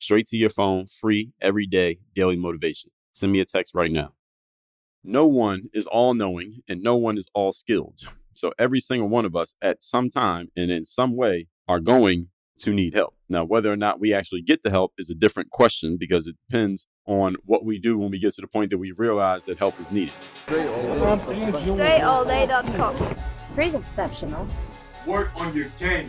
Straight to your phone, free, every day, daily motivation. Send me a text right now. No one is all-knowing and no one is all-skilled. So every single one of us at some time and in some way are going to need help. Now, whether or not we actually get the help is a different question, because it depends on what we do when we get to the point that we realize that help is needed. DreAllDay.com. Dre's exceptional. Work on your game.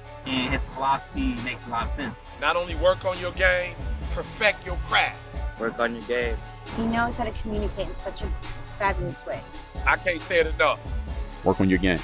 And his philosophy makes a lot of sense. Not only work on your game, perfect your craft. Work on your game. He knows how to communicate in such a fabulous way. I can't say it enough. Work on your game.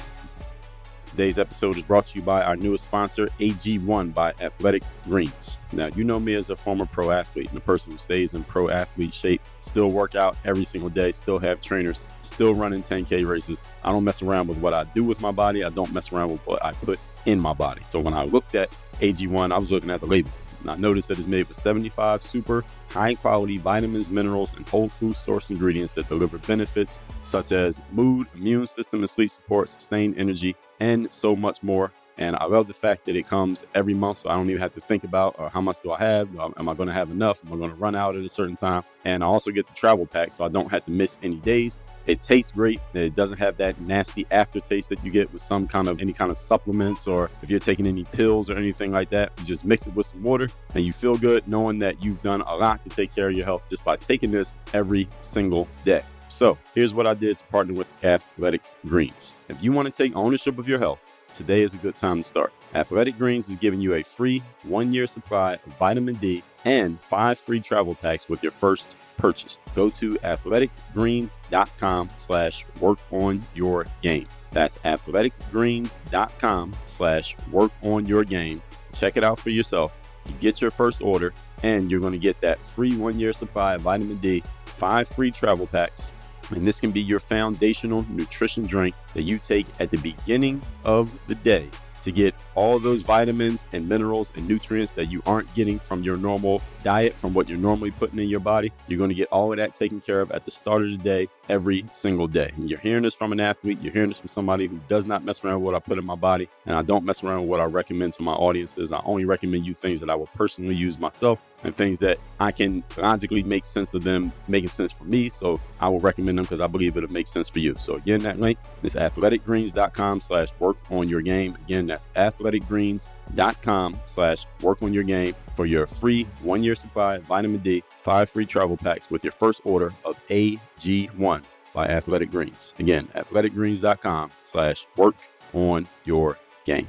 Today's episode is brought to you by our newest sponsor, AG1 by Athletic Greens. Now, you know me as a former pro athlete and a person who stays in pro athlete shape, still work out every single day, still have trainers, still running 10K races. I don't mess around with what I do with my body. I don't mess around with what I put in my body. So when I looked at AG1, I was looking at the label. And I noticed that it's made with 75 super high-quality vitamins, minerals, and whole food source ingredients that deliver benefits such as mood, immune system and sleep support, sustained energy, and so much more. And I love the fact that it comes every month, so I don't even have to think about how much do I have? Am I going to have enough? Am I going to run out at a certain time? And I also get the travel pack, so I don't have to miss any days. It tastes great. It doesn't have that nasty aftertaste that you get with any kind of supplements, or if you're taking any pills or anything like that. You just mix it with some water and you feel good knowing that you've done a lot to take care of your health just by taking this every single day. So here's what I did to partner with Athletic Greens. If you want to take ownership of your health, today is a good time to start. Athletic Greens is giving you a free 1-year supply of vitamin D and 5 free travel packs with your first purchase. Go to athleticgreens.com/workonyourgame. That's athleticgreens.com/workonyourgame. Check it out for yourself. You get your first order and you're going to get that free 1-year supply of vitamin D, 5 free travel packs. And this can be your foundational nutrition drink that you take at the beginning of the day to get all those vitamins and minerals and nutrients that you aren't getting from your normal diet, from what you're normally putting in your body. You're going to get all of that taken care of at the start of the day, every single day. And you're hearing this from an athlete. You're hearing this from somebody who does not mess around with what I put in my body. And I don't mess around with what I recommend to my audiences. I only recommend you things that I will personally use myself, and things that I can logically make sense of them making sense for me. So I will recommend them because I believe it'll make sense for you. So again, that link is athleticgreens.com/workonyourgame. Again, that's athleticgreens.com/workonyourgame for your free 1-year supply of vitamin D, 5 free travel packs with your first order of AG1 by Athletic Greens. Again, athleticgreens.com/workonyourgame.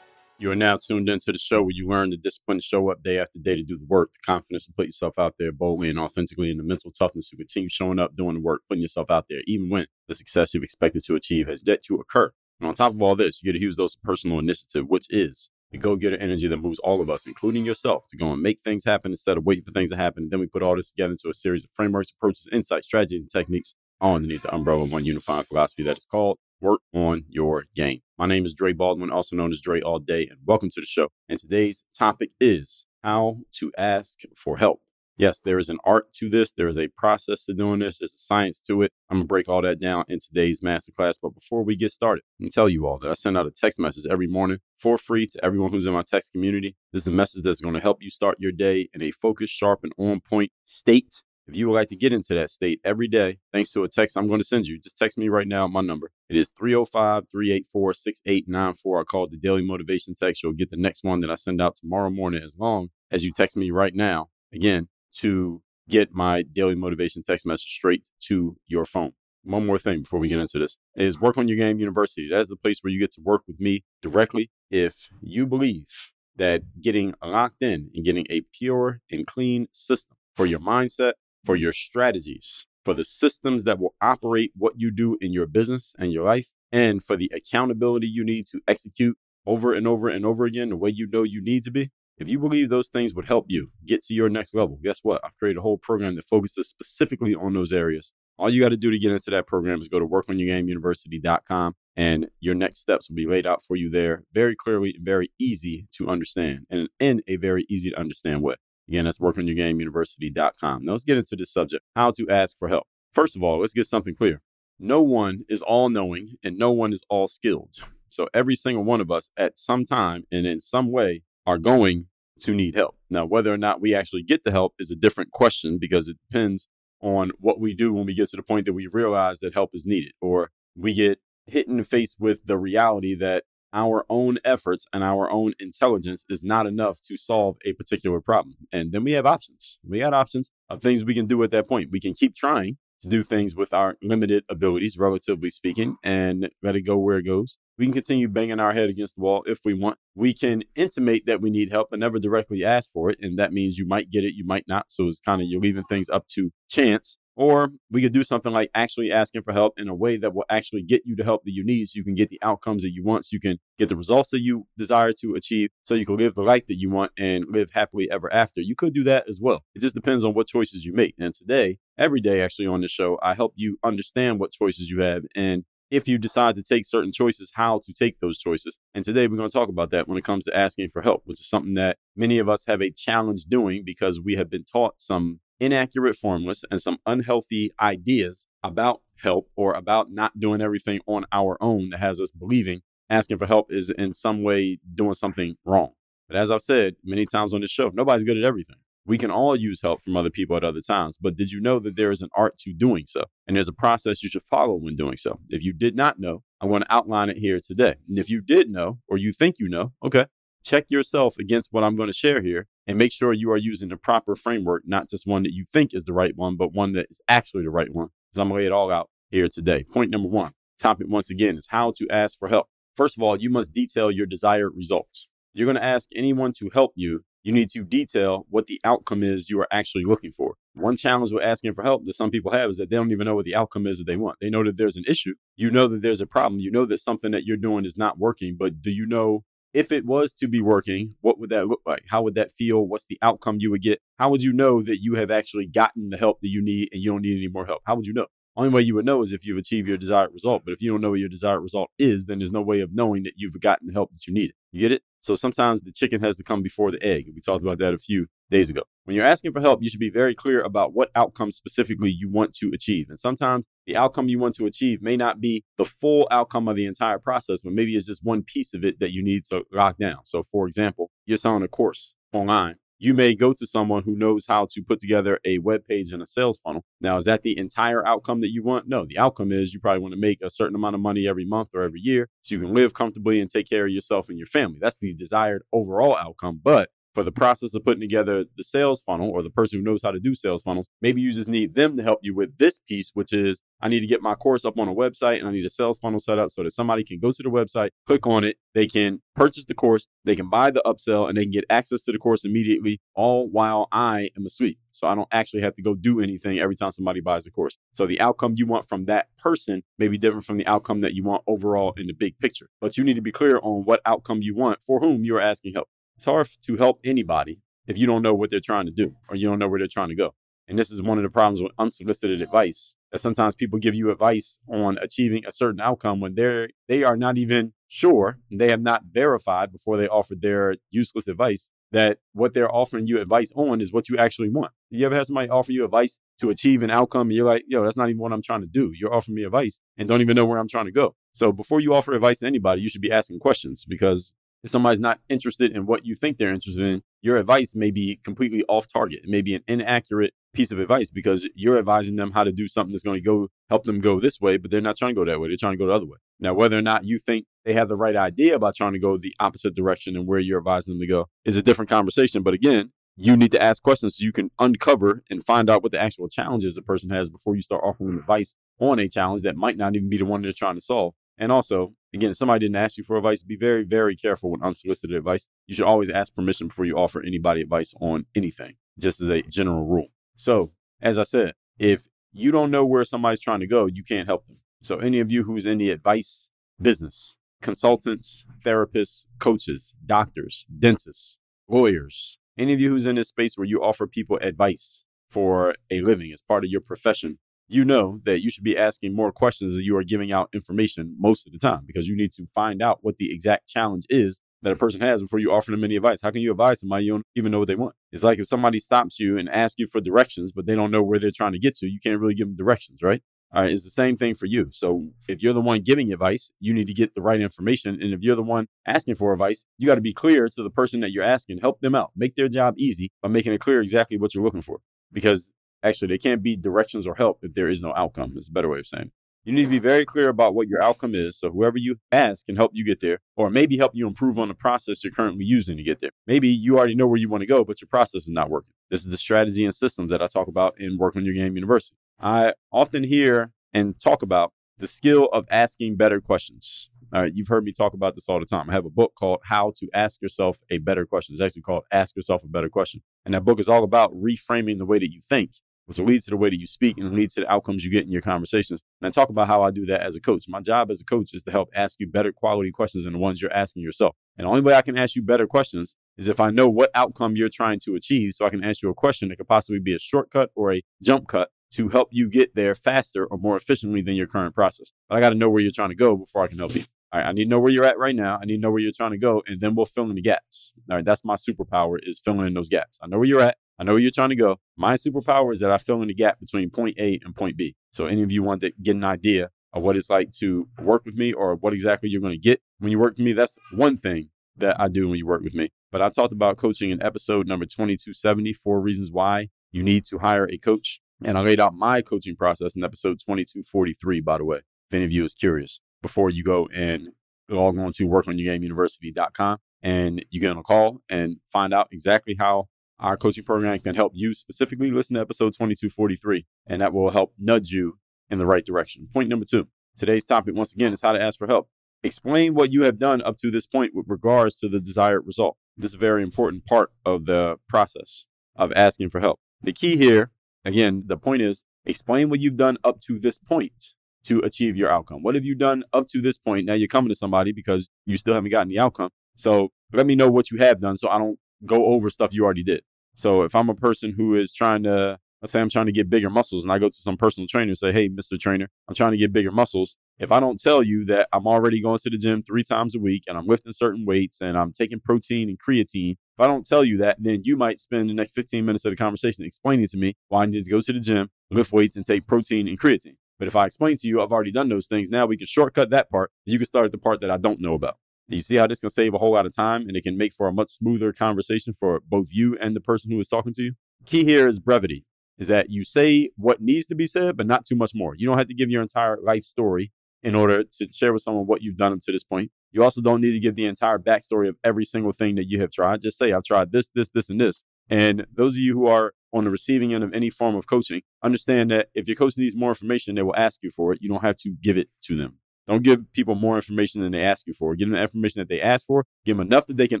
You are now tuned into the show where you learn the discipline to show up day after day to do the work, the confidence to put yourself out there boldly and authentically, and the mental toughness to continue showing up, doing the work, putting yourself out there, even when the success you've expected to achieve has yet to occur. And on top of all this, you get a huge dose of personal initiative, which is the go-getter energy that moves all of us, including yourself, to go and make things happen instead of waiting for things to happen. And then we put all this together into a series of frameworks, approaches, insights, strategies, and techniques all underneath the umbrella of one unified philosophy that is called Work on Your Game. My name is Dre Baldwin, also known as Dre All Day, and welcome to the show. And today's topic is how to ask for help. Yes, there is an art to this. There is a process to doing this. There's a science to it. I'm going to break all that down in today's masterclass. But before we get started, let me tell you all that I send out a text message every morning for free to everyone who's in my text community. This is a message that's going to help you start your day in a focused, sharp, and on-point state. If you would like to get into that state every day, thanks to a text I'm going to send you, just text me right now at my number. It is 305-384-6894. I call it the Daily Motivation Text. You'll get the next one that I send out tomorrow morning as long as you text me right now. Again, to get my daily motivation text message straight to your phone. One more thing before we get into this is Work On Your Game University. That is the place where you get to work with me directly. If you believe that getting locked in and getting a pure and clean system for your mindset, for your strategies, for the systems that will operate what you do in your business and your life, and for the accountability you need to execute over and over and over again the way you know you need to be, if you believe those things would help you get to your next level, guess what? I've created a whole program that focuses specifically on those areas. All you got to do to get into that program is go to workonyourgameuniversity.com, and your next steps will be laid out for you there very clearly and very easy to understand, and in a very easy to understand way. Again, that's workonyourgameuniversity.com. Now let's get into this subject, how to ask for help. First of all, let's get something clear. No one is all knowing and no one is all skilled. So every single one of us at some time and in some way are going to need help. Now, whether or not we actually get the help is a different question, because it depends on what we do when we get to the point that we realize that help is needed, or we get hit in the face with the reality that our own efforts and our own intelligence is not enough to solve a particular problem. And then we have options. We got options of things we can do at that point. We can keep trying to do things with our limited abilities, relatively speaking, and let it go where it goes. We can continue banging our head against the wall if we want. We can intimate that we need help and never directly ask for it. And that means you might get it, you might not. So it's kind of, you're leaving things up to chance. Or we could do something like actually asking for help in a way that will actually get you the help that you need, so you can get the outcomes that you want, so you can get the results that you desire to achieve, so you can live the life that you want and live happily ever after. You could do that as well. It just depends on what choices you make. And today, every day actually on the show, I help you understand what choices you have, and if you decide to take certain choices, how to take those choices. And today we're going to talk about that when it comes to asking for help, which is something that many of us have a challenge doing because we have been taught some inaccurate formulas and some unhealthy ideas about help, or about not doing everything on our own, that has us believing asking for help is in some way doing something wrong. But as I've said many times on this show, nobody's good at everything. We can all use help from other people at other times, but did you know that there is an art to doing so? And there's a process you should follow when doing so. If you did not know, I want to outline it here today. And if you did know, or you think you know, okay, check yourself against what I'm going to share here and make sure you are using the proper framework, not just one that you think is the right one, but one that is actually the right one, because I'm going to lay it all out here today. Point number one, topic once again, is how to ask for help. First of all, you must detail your desired results. You're going to ask anyone to help you. You need to detail what the outcome is you are actually looking for. One challenge with asking for help that some people have is that they don't even know what the outcome is that they want. They know that there's an issue. You know that there's a problem. You know that something that you're doing is not working, but do you know, if it was to be working, what would that look like? How would that feel? What's the outcome you would get? How would you know that you have actually gotten the help that you need and you don't need any more help? How would you know? Only way you would know is if you've achieved your desired result. But if you don't know what your desired result is, then there's no way of knowing that you've gotten the help that you needed. You get it? So sometimes the chicken has to come before the egg. We talked about that a few days ago. When you're asking for help, you should be very clear about what outcome specifically you want to achieve. And sometimes the outcome you want to achieve may not be the full outcome of the entire process, but maybe it's just one piece of it that you need to lock down. So for example, you're selling a course online. You may go to someone who knows how to put together a web page and a sales funnel. Now, is that the entire outcome that you want? No, the outcome is you probably want to make a certain amount of money every month or every year so you can live comfortably and take care of yourself and your family. That's the desired overall outcome. But for the process of putting together the sales funnel, or the person who knows how to do sales funnels, maybe you just need them to help you with this piece, which is I need to get my course up on a website and I need a sales funnel set up so that somebody can go to the website, click on it, they can purchase the course, they can buy the upsell, and they can get access to the course immediately, all while I am asleep. So I don't actually have to go do anything every time somebody buys the course. So the outcome you want from that person may be different from the outcome that you want overall in the big picture. But you need to be clear on what outcome you want for whom you're asking help. It's hard to help anybody if you don't know what they're trying to do, or you don't know where they're trying to go. And this is one of the problems with unsolicited advice, that sometimes people give you advice on achieving a certain outcome when they are not even sure, and they have not verified before they offered their useless advice that what they're offering you advice on is what you actually want. You ever have somebody offer you advice to achieve an outcome and you're like, yo, that's not even what I'm trying to do. You're offering me advice and don't even know where I'm trying to go. So before you offer advice to anybody, you should be asking questions, because if somebody's not interested in what you think they're interested in, your advice may be completely off target. It may be an inaccurate piece of advice because you're advising them how to do something that's going to go help them go this way, but they're not trying to go that way. They're trying to go the other way. Now, whether or not you think they have the right idea about trying to go the opposite direction and where you're advising them to go is a different conversation. But again, you need to ask questions so you can uncover and find out what the actual challenges a person has before you start offering advice on a challenge that might not even be the one they're trying to solve. And also, again, if somebody didn't ask you for advice, be very, very careful with unsolicited advice. You should always ask permission before you offer anybody advice on anything, just as a general rule. So, as I said, if you don't know where somebody's trying to go, you can't help them. So any of you who's in the advice business, consultants, therapists, coaches, doctors, dentists, lawyers, any of you who's in this space where you offer people advice for a living as part of your profession, you know that you should be asking more questions than you are giving out information most of the time, because you need to find out what the exact challenge is that a person has before you offer them any advice. How can you advise somebody you don't even know what they want? It's like if somebody stops you and asks you for directions, but they don't know where they're trying to get to, you can't really give them directions, right? All right, it's the same thing for you. So if you're the one giving advice, you need to get the right information. And if you're the one asking for advice, you got to be clear to the person that you're asking. Help them out. Make their job easy by making it clear exactly what you're looking for. Because actually, they can't be directions or help if there is no outcome. It's a better way of saying it. You need to be very clear about what your outcome is, so whoever you ask can help you get there, or maybe help you improve on the process you're currently using to get there. Maybe you already know where you want to go, but your process is not working. This is the strategy and systems that I talk about in Work On Your Game University. I often hear and talk about the skill of asking better questions. All right, you've heard me talk about this all the time. I have a book called How to Ask Yourself a Better Question. It's actually called Ask Yourself a Better Question. And that book is all about reframing the way that you think, which leads to the way that you speak and leads to the outcomes you get in your conversations. And I talk about how I do that as a coach. My job as a coach is to help ask you better quality questions than the ones you're asking yourself. And the only way I can ask you better questions is if I know what outcome you're trying to achieve, so I can ask you a question that could possibly be a shortcut or a jump cut to help you get there faster or more efficiently than your current process. But I got to know where you're trying to go before I can help you. All right, I need to know where you're at right now. I need to know where you're trying to go, and then we'll fill in the gaps. All right, that's my superpower, is filling in those gaps. I know where you're at. I know where you're trying to go. My superpower is that I fill in the gap between point A and point B. So any of you want to get an idea of what it's like to work with me, or what exactly you're going to get when you work with me, that's one thing that I do when you work with me. But I talked about coaching in episode number 2270, 4 reasons why you need to hire a coach. And I laid out my coaching process in episode 2243, by the way, if any of you is curious, before you go and log on to workonyourgameuniversity.com, and you get on a call and find out exactly how our coaching program can help you specifically. Listen to episode 2243, and that will help nudge you in the right direction. Point number 2, today's topic, once again, is how to ask for help. Explain what you have done up to this point with regards to the desired result. This is a very important part of the process of asking for help. The key here, again, the point is, explain what you've done up to this point to achieve your outcome. What have you done up to this point? Now you're coming to somebody because you still haven't gotten the outcome. So let me know what you have done so I don't go over stuff you already did. So if I'm a person who is trying to, let's say I'm trying to get bigger muscles, and I go to some personal trainer and say, hey, Mr. Trainer, I'm trying to get bigger muscles. If I don't tell you that I'm already going to the gym 3 times a week and I'm lifting certain weights and I'm taking protein and creatine, if I don't tell you that, then you might spend the next 15 minutes of the conversation explaining to me why I need to go to the gym, lift weights, and take protein and creatine. But if I explain to you, I've already done those things, now we can shortcut that part. You can start at the part that I don't know about. You see how this can save a whole lot of time, and it can make for a much smoother conversation for both you and the person who is talking to you. Key here is brevity, is that you say what needs to be said, but not too much more. You don't have to give your entire life story in order to share with someone what you've done up to this point. You also don't need to give the entire backstory of every single thing that you have tried. Just say, I've tried this, this, this, and this. And those of you who are on the receiving end of any form of coaching, understand that if your coach needs more information, they will ask you for it. You don't have to give it to them. Don't give people more information than they ask you for. Give them the information that they ask for. Give them enough that they can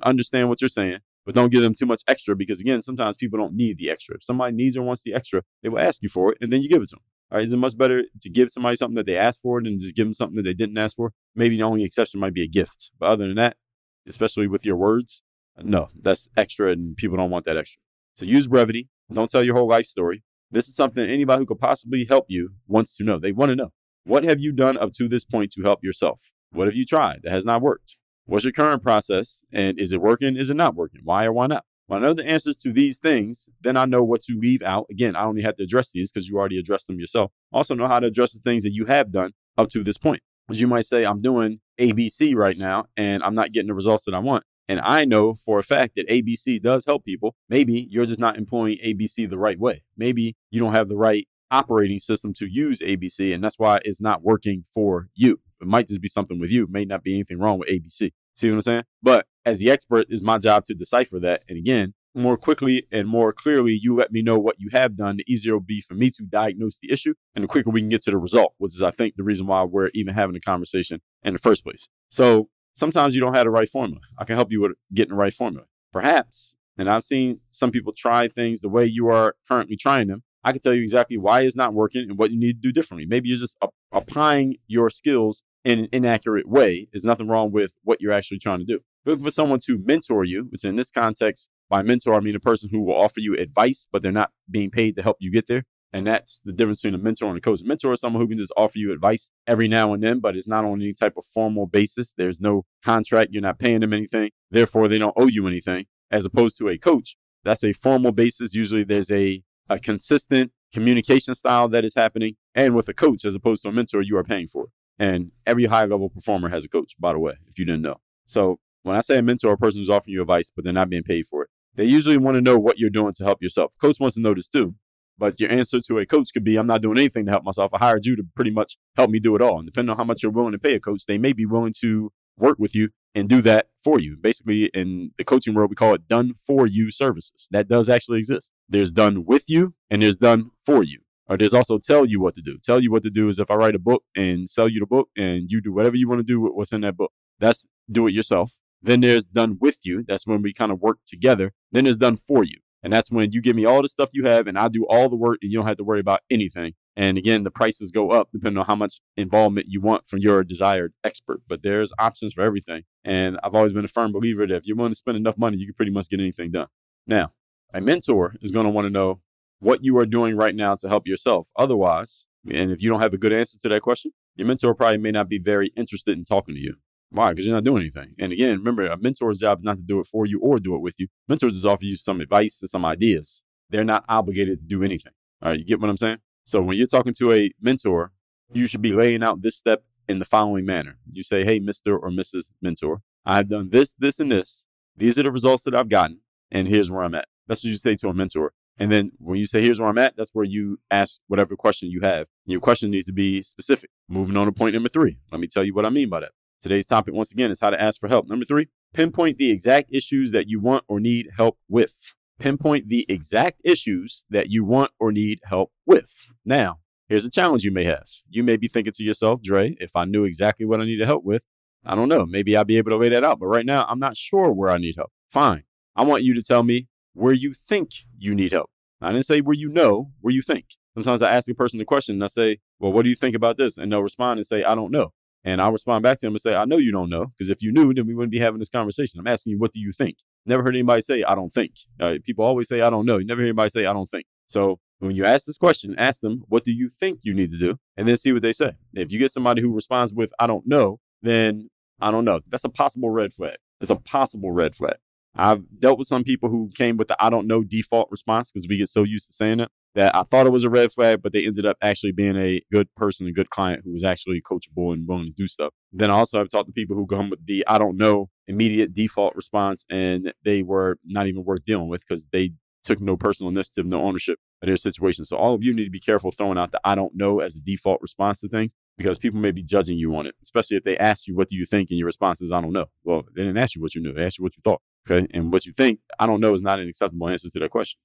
understand what you're saying, but don't give them too much extra, because, again, sometimes people don't need the extra. If somebody needs or wants the extra, they will ask you for it, and then you give it to them. All right, is it much better to give somebody something that they asked for than just give them something that they didn't ask for? Maybe the only exception might be a gift. But other than that, especially with your words, no, that's extra, and people don't want that extra. So use brevity. Don't tell your whole life story. This is something anybody who could possibly help you wants to know. They want to know. What have you done up to this point to help yourself? What have you tried that has not worked? What's your current process? And is it working? Is it not working? Why or why not? When I know the answers to these things, then I know what to leave out. Again, I only have to address these because you already addressed them yourself. Also know how to address the things that you have done up to this point. Because you might say, I'm doing ABC right now and I'm not getting the results that I want. And I know for a fact that ABC does help people. Maybe you're just not employing ABC the right way. Maybe you don't have the right operating system to use ABC, and that's why it's not working for you. It might just be something with you. It may not be anything wrong with ABC. See what I'm saying? But as the expert, it's my job to decipher that. And again, more quickly and more clearly you let me know what you have done, the easier it'll be for me to diagnose the issue and the quicker we can get to the result, which is, I think, the reason why we're even having the conversation in the first place. So sometimes you don't have the right formula. I can help you with getting the right formula. Perhaps, and I've seen some people try things the way you are currently trying them, I can tell you exactly why it's not working and what you need to do differently. Maybe you're just applying your skills in an inaccurate way. There's nothing wrong with what you're actually trying to do. Look for someone to mentor you, which in this context, by mentor, I mean a person who will offer you advice, but they're not being paid to help you get there. And that's the difference between a mentor and a coach. A mentor is someone who can just offer you advice every now and then, but it's not on any type of formal basis. There's no contract. You're not paying them anything. Therefore, they don't owe you anything. As opposed to a coach, that's a formal basis. Usually there's a consistent communication style that is happening. And with a coach, as opposed to a mentor, you are paying for it. And every high level performer has a coach, by the way, if you didn't know. So when I say a mentor, a person who's offering you advice, but they're not being paid for it, they usually want to know what you're doing to help yourself. Coach wants to know this too. But your answer to a coach could be, I'm not doing anything to help myself. I hired you to pretty much help me do it all. And depending on how much you're willing to pay a coach, they may be willing to work with you and do that for you. Basically, in the coaching world, we call it done for you services. That does actually exist. There's done with you and there's done for you. Or there's also tell you what to do. Tell you what to do is if I write a book and sell you the book and you do whatever you want to do with what's in that book. That's do it yourself. Then there's done with you. That's when we kind of work together. Then there's done for you. And that's when you give me all the stuff you have and I do all the work and you don't have to worry about anything. And again, the prices go up depending on how much involvement you want from your desired expert. But there's options for everything. And I've always been a firm believer that if you're willing to spend enough money, you can pretty much get anything done. Now, a mentor is going to want to know what you are doing right now to help yourself. Otherwise, and if you don't have a good answer to that question, your mentor probably may not be very interested in talking to you. Why? Because you're not doing anything. And again, remember, a mentor's job is not to do it for you or do it with you. Mentors just offer you some advice and some ideas. They're not obligated to do anything. All right, you get what I'm saying? So when you're talking to a mentor, you should be laying out this step in the following manner. You say, hey, Mr. or Mrs. Mentor, I've done this, this, and this. These are the results that I've gotten, and here's where I'm at. That's what you say to a mentor. And then when you say, here's where I'm at, that's where you ask whatever question you have. And your question needs to be specific. Moving on to point number 3. Let me tell you what I mean by that. Today's topic, once again, is how to ask for help. Number 3, pinpoint the exact issues that you want or need help with. Pinpoint the exact issues that you want or need help with. Now, here's a challenge you may have. You may be thinking to yourself, Dre, if I knew exactly what I needed help with, I don't know. Maybe I'd be able to lay that out. But right now, I'm not sure where I need help. Fine. I want you to tell me where you think you need help. I didn't say where you know, where you think. Sometimes I ask a person the question and I say, well, what do you think about this? And they'll respond and say, I don't know. And I'll respond back to him and say, I know you don't know, because if you knew, then we wouldn't be having this conversation. I'm asking you, what do you think? Never heard anybody say, I don't think. People always say, I don't know. You never hear anybody say, I don't think. So when you ask this question, ask them, what do you think you need to do? And then see what they say. If you get somebody who responds with, I don't know, then I don't know. That's a possible red flag. It's a possible red flag. I've dealt with some people who came with the I don't know default response because we get so used to saying it that I thought it was a red flag, but they ended up actually being a good person, a good client who was actually coachable and willing to do stuff. Then I also have talked to people who come with the I don't know immediate default response, and they were not even worth dealing with because they took no personal initiative, no ownership of their situation. So all of you need to be careful throwing out the I don't know as a default response to things because people may be judging you on it, especially if they ask you, what do you think? And your response is, I don't know. Well, they didn't ask you what you knew. They asked you what you thought. Okay. And what you think, I don't know, is not an acceptable answer to that question.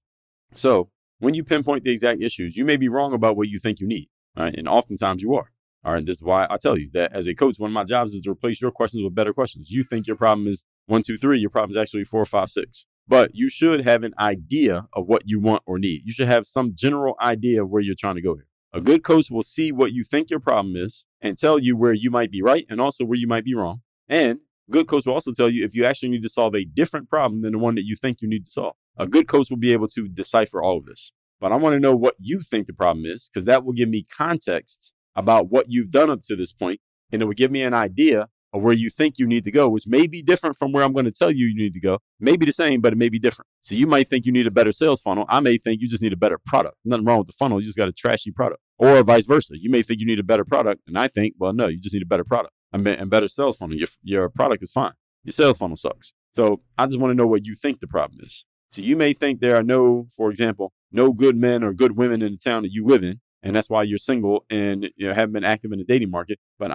So when you pinpoint the exact issues, you may be wrong about what you think you need. All right. And oftentimes you are. All right. This is why I tell you that as a coach, one of my jobs is to replace your questions with better questions. You think your problem is 1, 2, 3. Your problem is actually 4, 5, 6. But you should have an idea of what you want or need. You should have some general idea of where you're trying to go here. A good coach will see what you think your problem is and tell you where you might be right and also where you might be wrong. And a good coach will also tell you if you actually need to solve a different problem than the one that you think you need to solve. A good coach will be able to decipher all of this. But I want to know what you think the problem is, because that will give me context about what you've done up to this point, and it will give me an idea of where you think you need to go, which may be different from where I'm going to tell you you need to go. Maybe the same, but it may be different. So you might think you need a better sales funnel. I may think you just need a better product. Nothing wrong with the funnel. You just got a trashy product. Or vice versa. You may think you need a better product, and I think, well, no, you just need a better product. And better sales funnel. Your product is fine. Your sales funnel sucks. So I just want to know what you think the problem is. So you may think there are no, for example, no good men or good women in the town that you live in. And that's why you're single and haven't been active in the dating market. But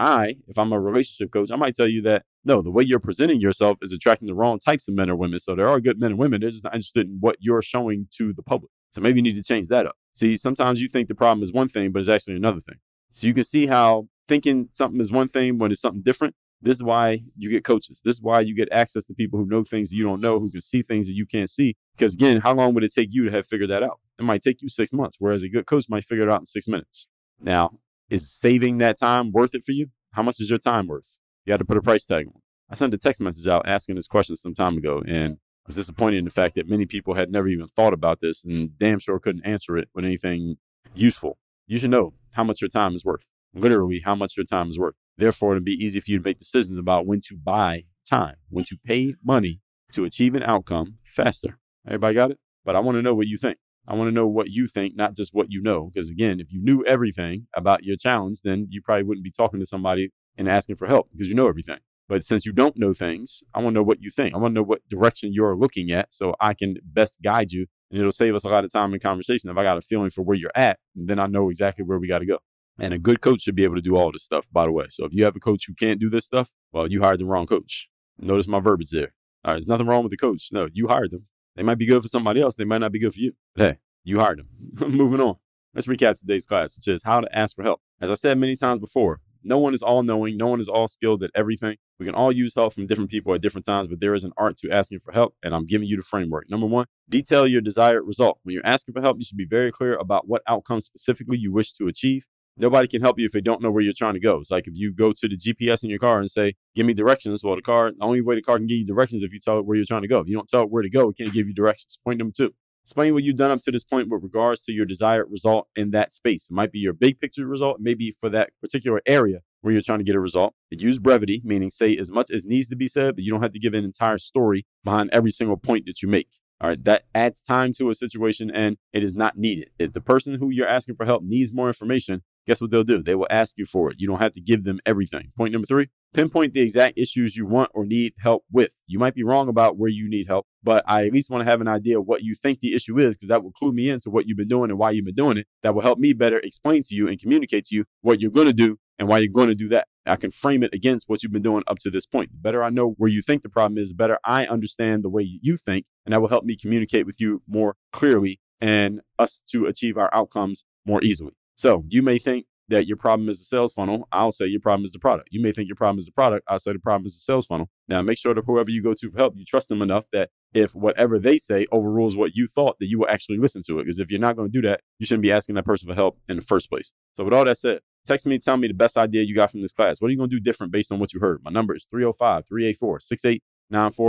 if I'm a relationship coach, I might tell you that, no, the way you're presenting yourself is attracting the wrong types of men or women. So there are good men and women. They're just not interested in what you're showing to the public. So maybe you need to change that up. See, sometimes you think the problem is one thing, but it's actually another thing. So you can see how thinking something is one thing when it's something different. This is why you get coaches. This is why you get access to people who know things that you don't know, who can see things that you can't see. Because again, how long would it take you to have figured that out? It might take you 6 months, whereas a good coach might figure it out in 6 minutes. Now, is saving that time worth it for you? How much is your time worth? You got to put a price tag on. I sent a text message out asking this question some time ago, and I was disappointed in the fact that many people had never even thought about this and damn sure couldn't answer it with anything useful. You should know how much your time is worth. Literally, how much your time is worth. Therefore, it'll be easy for you to make decisions about when to buy time, when to pay money to achieve an outcome faster. Everybody got it? But I want to know what you think. I want to know what you think, not just what you know. Because again, if you knew everything about your challenge, then you probably wouldn't be talking to somebody and asking for help because you know everything. But since you don't know things, I want to know what you think. I want to know what direction you're looking at so I can best guide you. And it'll save us a lot of time in conversation. If I got a feeling for where you're at, then I know exactly where we got to go. And a good coach should be able to do all this stuff, by the way. So if you have a coach who can't do this stuff, well, you hired the wrong coach. Notice my verbiage there. All right, there's nothing wrong with the coach. No, you hired them. They might be good for somebody else. They might not be good for you. But hey, you hired them. Moving on. Let's recap today's class, which is how to ask for help. As I've said many times before, no one is all knowing. No one is all skilled at everything. We can all use help from different people at different times, but there is an art to asking for help. And I'm giving you the framework. Number one, detail your desired result. When you're asking for help, you should be very clear about what outcome specifically you wish to achieve. Nobody can help you if they don't know where you're trying to go. It's like if you go to the GPS in your car and say, give me directions. Well, the only way the car can give you directions is if you tell it where you're trying to go. If you don't tell it where to go, it can't give you directions. Point number two, explain what you've done up to this point with regards to your desired result in that space. It might be your big picture result, maybe for that particular area where you're trying to get a result. Use brevity, meaning say as much as needs to be said, but you don't have to give an entire story behind every single point that you make. All right, that adds time to a situation and it is not needed. If the person who you're asking for help needs more information, guess what they'll do? They will ask you for it. You don't have to give them everything. Point number three, pinpoint the exact issues you want or need help with. You might be wrong about where you need help, but I at least want to have an idea of what you think the issue is because that will clue me into what you've been doing and why you've been doing it. That will help me better explain to you and communicate to you what you're going to do and why you're going to do that. I can frame it against what you've been doing up to this point. The better I know where you think the problem is, the better I understand the way you think, and that will help me communicate with you more clearly and us to achieve our outcomes more easily. So you may think that your problem is the sales funnel. I'll say your problem is the product. You may think your problem is the product. I'll say the problem is the sales funnel. Now, make sure that whoever you go to for help, you trust them enough that if whatever they say overrules what you thought, that you will actually listen to it. Because if you're not going to do that, you shouldn't be asking that person for help in the first place. So with all that said, text me, tell me the best idea you got from this class. What are you going to do different based on what you heard? My number is 305-384-6894.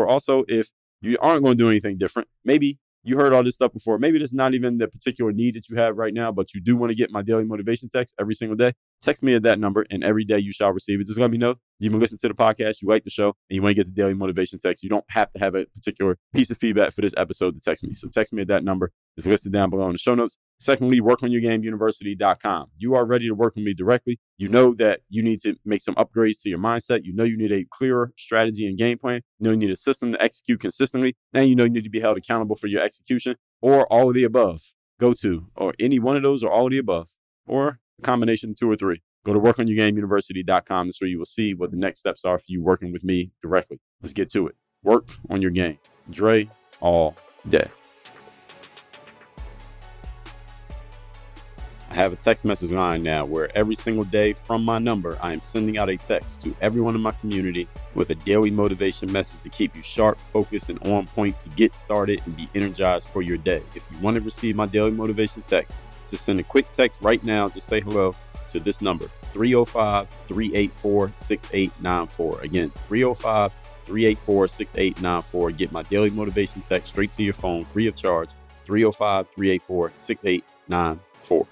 Also, if you aren't going to do anything different, maybe you heard all this stuff before. Maybe this is not even the particular need that you have right now, but you do want to get my daily motivation text every single day. Text me at that number and every day you shall receive it. Just let me know. You can listen to the podcast, you like the show, and you want to get the daily motivation text. You don't have to have a particular piece of feedback for this episode to text me. So text me at that number. It's listed down below in the show notes. Secondly, workonyourgameuniversity.com. You are ready to work with me directly. You know that you need to make some upgrades to your mindset. You know you need a clearer strategy and game plan. You know you need a system to execute consistently. And you know you need to be held accountable for your execution or all of the above. Go to or any one of those or all of the above or a combination of two or three. Go to workonyourgameuniversity.com. That's where you will see what the next steps are for you working with me directly. Let's get to it. Work on your game. Dre all day. I have a text message line now where every single day from my number, I am sending out a text to everyone in my community with a daily motivation message to keep you sharp, focused, and on point to get started and be energized for your day. If you want to receive my daily motivation text, just send a quick text right now to say hello to this number, 305-384-6894. Again, 305-384-6894. Get my daily motivation text straight to your phone, free of charge, 305-384-6894.